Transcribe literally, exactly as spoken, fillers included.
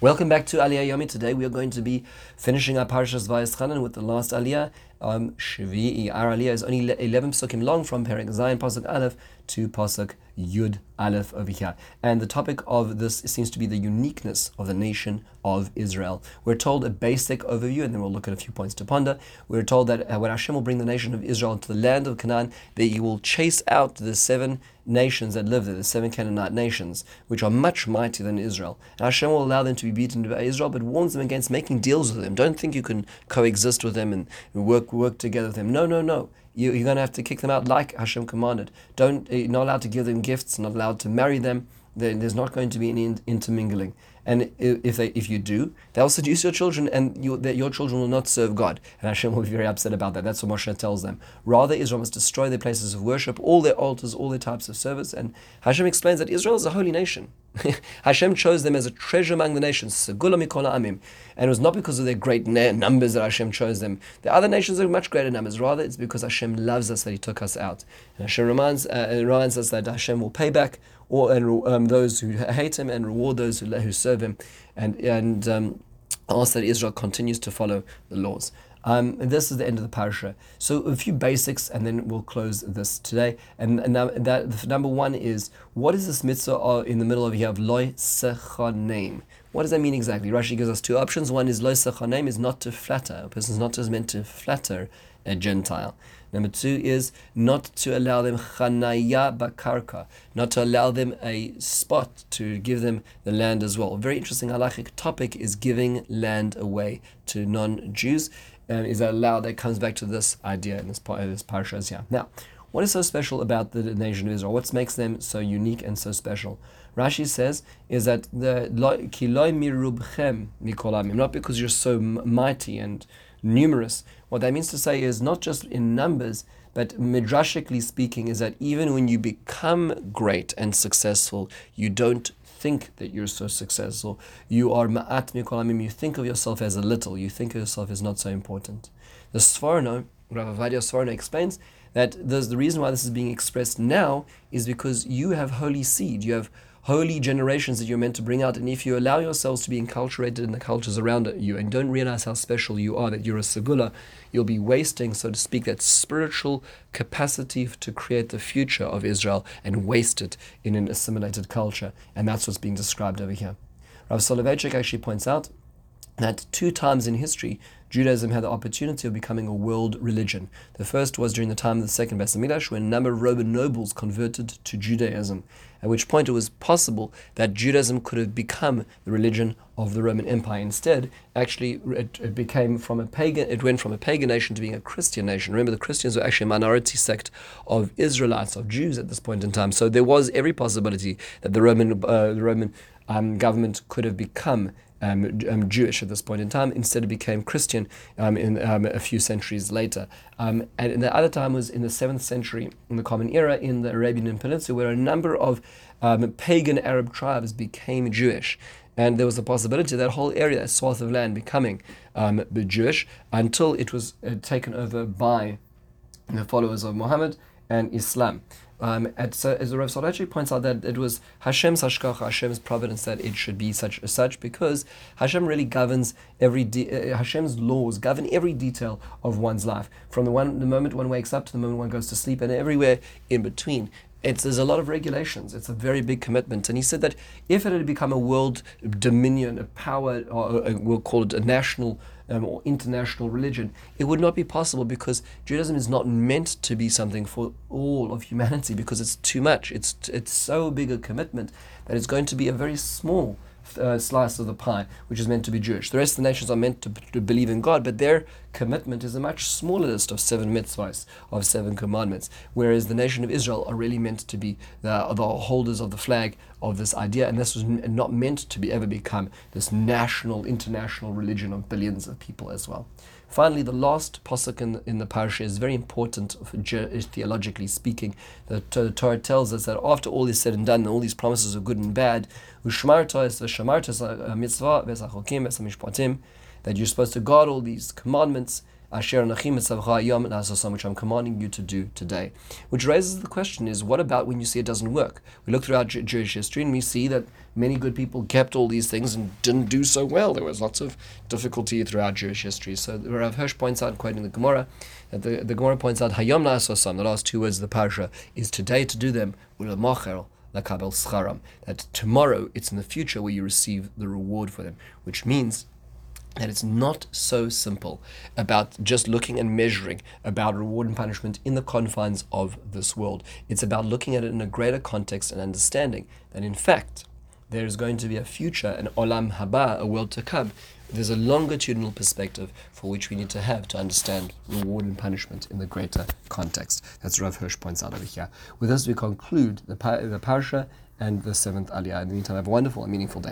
Welcome back to Aliyah Yomi. Today we are going to be finishing our parashas Vaeschanan with the last Aliyah, um, Shvi'i. Our Aliyah is only eleven Pesukim long, from Perek Zayin, Pasuk Aleph to Pasuk Yud Aleph over here. And the topic of this seems to be the uniqueness of the nation of Israel. We're told a basic overview, and then we'll look at a few points to ponder. We're told that uh, when Hashem will bring the nation of Israel to the land of Canaan, that He will chase out the seven nations that live there, the seven Canaanite nations, which are much mightier than Israel. And Hashem will allow them to be beaten by Israel, but warns them against making deals with them. Don't think you can coexist with them and work work together with them. No, no, no. You, you're going to have to kick them out like Hashem commanded. Don't, you're not allowed to give them gifts, not allowed to marry them. There, there's not going to be any intermingling. And if they, if you do, they'll seduce your children, and you, that your children will not serve God. And Hashem will be very upset about that. That's what Moshe tells them. Rather, Israel must destroy their places of worship, all their altars, all their types of service. And Hashem explains that Israel is a holy nation. Hashem chose them as a treasure among the nations, Segula mikolamim, and it was not because of their great na- numbers that Hashem chose them. The other nations are much greater numbers. Rather, it's because Hashem loves us that He took us out. And Hashem reminds, uh, reminds us that Hashem will pay back all and um, those who hate Him, and reward those who who serve Him, and and um, ask that Israel continues to follow the laws. Um, and this is the end of the parasha. So a few basics, and then we'll close this today. And, and now that the number one is, what is this mitzvah in the middle of here of loy sechaneim? What does that mean exactly? Rashi gives us two options. One is loy sechaneim is not to flatter. A person is not just meant to flatter a Gentile. Number two is not to allow them Chanaya Bakarka, not to allow them a spot to give them the land as well. A very interesting halachic topic is giving land away to non-Jews. Um, is that allowed? That comes back to this idea in this part of this parashas here. Now, what is so special about the nation of Israel? What makes them so unique and so special? Rashi says is that the ki loy mirubchem mikolamim, not because you're so mighty and numerous. What that means to say is not just in numbers, but midrashically speaking, is that even when you become great and successful, you don't think that you're so successful. You are ma'at mikolamim. You think of yourself as a little. You think of yourself as not so important. The Sfarner, Rav Aviad Sfarner, explains that the reason why this is being expressed now is because you have holy seed. You have holy generations that you're meant to bring out, and if you allow yourselves to be enculturated in the cultures around you and don't realize how special you are, that you're a segula, you'll be wasting, so to speak, that spiritual capacity to create the future of Israel and waste it in an assimilated culture. And that's what's being described over here. Rav Soloveitchik actually points out that two times in history, Judaism had the opportunity of becoming a world religion. The first was during the time of the second Beis Hamikdash, when a number of Roman nobles converted to Judaism, at which point it was possible that Judaism could have become the religion of the Roman Empire. Instead, actually, it, it became from a pagan, it went from a pagan nation to being a Christian nation. Remember, the Christians were actually a minority sect of Israelites, of Jews at this point in time. So there was every possibility that the Roman, uh, the Roman um, government could have become Um, um, Jewish at this point in time. Instead, it became Christian um, in um, a few centuries later. Um, and the other time was in the seventh century, in the Common Era, in the Arabian Peninsula, where a number of um, pagan Arab tribes became Jewish. And there was a possibility of that whole area, that swath of land, becoming um, Jewish, until it was uh, taken over by the followers of Muhammad and Islam. Um, and so, as the Rav Soloveitchik points out, that it was Hashem's hashkacha, Hashem's providence, that it should be such as such, because Hashem really governs every de- uh, Hashem's laws govern every detail of one's life, from the one the moment one wakes up to the moment one goes to sleep, and everywhere in between. It's, there's a lot of regulations. It's a very big commitment. And he said that if it had become a world dominion, a power, or a, we'll call it a national um, or international religion, it would not be possible, because Judaism is not meant to be something for all of humanity, because it's too much. It's it's so big a commitment that it's going to be a very small Uh, slice of the pie, which is meant to be Jewish. The rest of the nations are meant to, to believe in God, but their commitment is a much smaller list of seven mitzvahs, of seven commandments, whereas the nation of Israel are really meant to be the, the holders of the flag of this idea, and this was n- not meant to be ever become this national, international religion of billions of people as well. Finally, the last pasuk in, in the parasha is very important for ge- theologically speaking. The, the Torah tells us that after all is said and done, and all these promises of good and bad, that you're supposed to guard all these commandments, asher anachim etzavcha yom nasosam, which I'm commanding you to do today. Which raises the question is, what about when you see it doesn't work? We look throughout J- Jewish history and we see that many good people kept all these things and didn't do so well. There was lots of difficulty throughout Jewish history. So Rav Hirsch points out, quoting the Gemara, that the, the Gemara points out, Hayom Nasosam, the last two words of the parasha, is today to do them, machel la kabel sharam, that tomorrow, it's in the future where you receive the reward for them, which means that it's not so simple about just looking and measuring about reward and punishment in the confines of this world. It's about looking at it in a greater context and understanding that, in fact, there is going to be a future, an olam haba, a world to come. There's a longitudinal perspective for which we need to have to understand reward and punishment in the greater context. That's Rav Hirsch points out over here. With this, we conclude the, par- the parasha and the seventh aliyah. In the meantime, have a wonderful and meaningful day.